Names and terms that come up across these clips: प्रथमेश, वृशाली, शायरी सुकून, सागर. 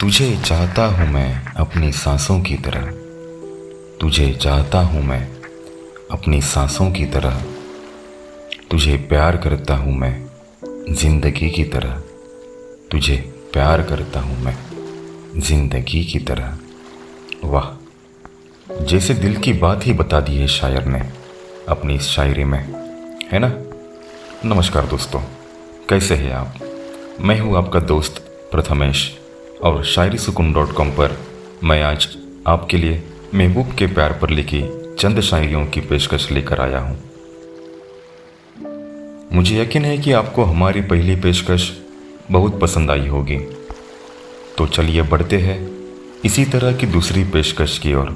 तुझे चाहता हूँ मैं अपनी सांसों की तरह, तुझे चाहता हूँ मैं अपनी सांसों की तरह, तुझे प्यार करता हूँ मैं जिंदगी की तरह, तुझे प्यार करता हूँ मैं जिंदगी की तरह। वाह, जैसे दिल की बात ही बता दी है शायर ने अपनी इस शायरी में, है ना। नमस्कार दोस्तों, कैसे हैं आप। मैं हूँ आपका दोस्त प्रथमेश और shayarisukun.com पर मैं आज आपके लिए महबूब के प्यार पर लिखी चंद शायरियों की पेशकश लेकर आया हूँ। मुझे यकीन है कि आपको हमारी पहली पेशकश बहुत पसंद आई होगी। तो चलिए बढ़ते हैं इसी तरह की दूसरी पेशकश की ओर।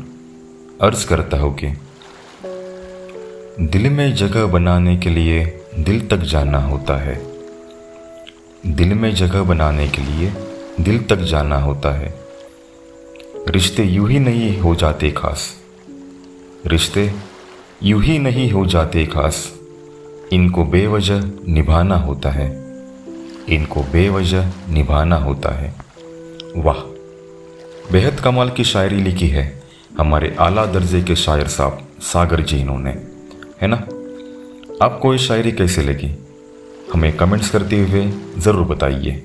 अर्ज़ करता हूँ कि दिल में जगह बनाने के लिए दिल तक जाना होता है, दिल में जगह बनाने के लिए दिल तक जाना होता है। रिश्ते यूं ही नहीं हो जाते खास, रिश्ते यूं ही नहीं हो जाते खास, इनको बेवजह निभाना होता है, इनको बेवजह निभाना होता है। वाह, बेहद कमाल की शायरी लिखी है हमारे आला दर्जे के शायर साहब सागर जी इन्होंने, है ना। आपको ये शायरी कैसे लगी हमें कमेंट्स करते हुए ज़रूर बताइए।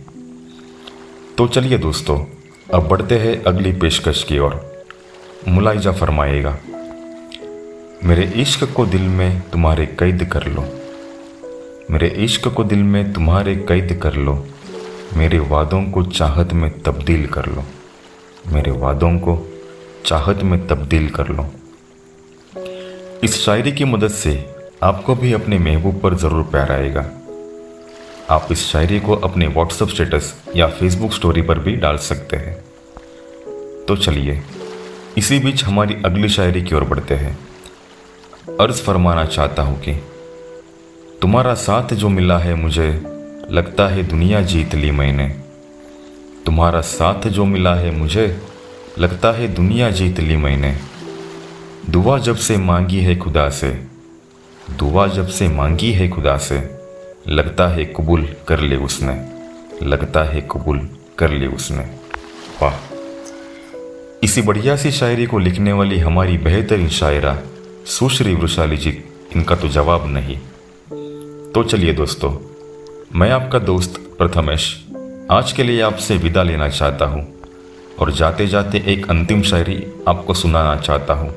तो चलिए दोस्तों, अब बढ़ते हैं अगली पेशकश की ओर। मुलाइजा फरमाएगा, मेरे इश्क को दिल में तुम्हारे कैद कर लो, मेरे इश्क को दिल में तुम्हारे कैद कर लो, मेरे वादों को चाहत में तब्दील कर लो, मेरे वादों को चाहत में तब्दील कर लो। इस शायरी की मदद से आपको भी अपने महबूब पर ज़रूर प्यार आएगा। आप इस शायरी को अपने व्हाट्सएप स्टेटस या फेसबुक स्टोरी पर भी डाल सकते हैं। तो चलिए इसी बीच हमारी अगली शायरी की ओर बढ़ते हैं। अर्ज़ फरमाना चाहता हूँ कि तुम्हारा साथ जो मिला है मुझे, लगता है दुनिया जीत ली मैंने, तुम्हारा साथ जो मिला है मुझे, लगता है दुनिया जीत ली मैंने। दुआ जब से मांगी है खुदा से, दुआ जब से मांगी है खुदा से, लगता है कबूल कर ले उसने, लगता है कबूल कर ले उसने। वाह, इसी बढ़िया सी शायरी को लिखने वाली हमारी बेहतरीन शायरा सुश्री वृशाली जी, इनका तो जवाब नहीं। तो चलिए दोस्तों, मैं आपका दोस्त प्रथमेश आज के लिए आपसे विदा लेना चाहता हूँ और जाते जाते एक अंतिम शायरी आपको सुनाना चाहता हूँ।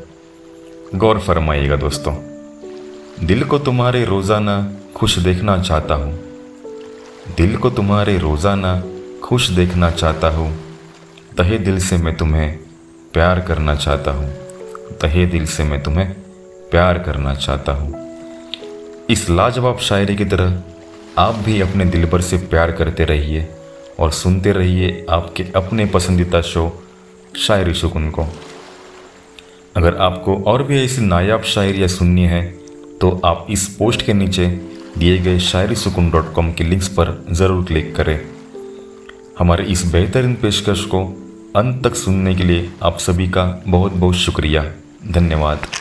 गौर फरमाइएगा दोस्तों। दिल को तुम्हारे रोज़ाना खुश देखना चाहता हूँ, दिल को तुम्हारे रोज़ाना खुश देखना चाहता हूँ, तहे दिल से मैं तुम्हें प्यार करना चाहता हूँ, तहे दिल से मैं तुम्हें प्यार करना चाहता हूँ। इस लाजवाब शायरी की तरह आप भी अपने दिल भर से प्यार करते रहिए और सुनते रहिए आपके अपने पसंदीदा शो शायरी सुकून को। अगर आपको और भी ऐसी नायाब शायरियाँ सुननी है तो आप इस पोस्ट के नीचे दिए गए shayarisukun.com के लिंक्स पर ज़रूर क्लिक करें। हमारे इस बेहतरीन पेशकश को अंत तक सुनने के लिए आप सभी का बहुत बहुत शुक्रिया, धन्यवाद।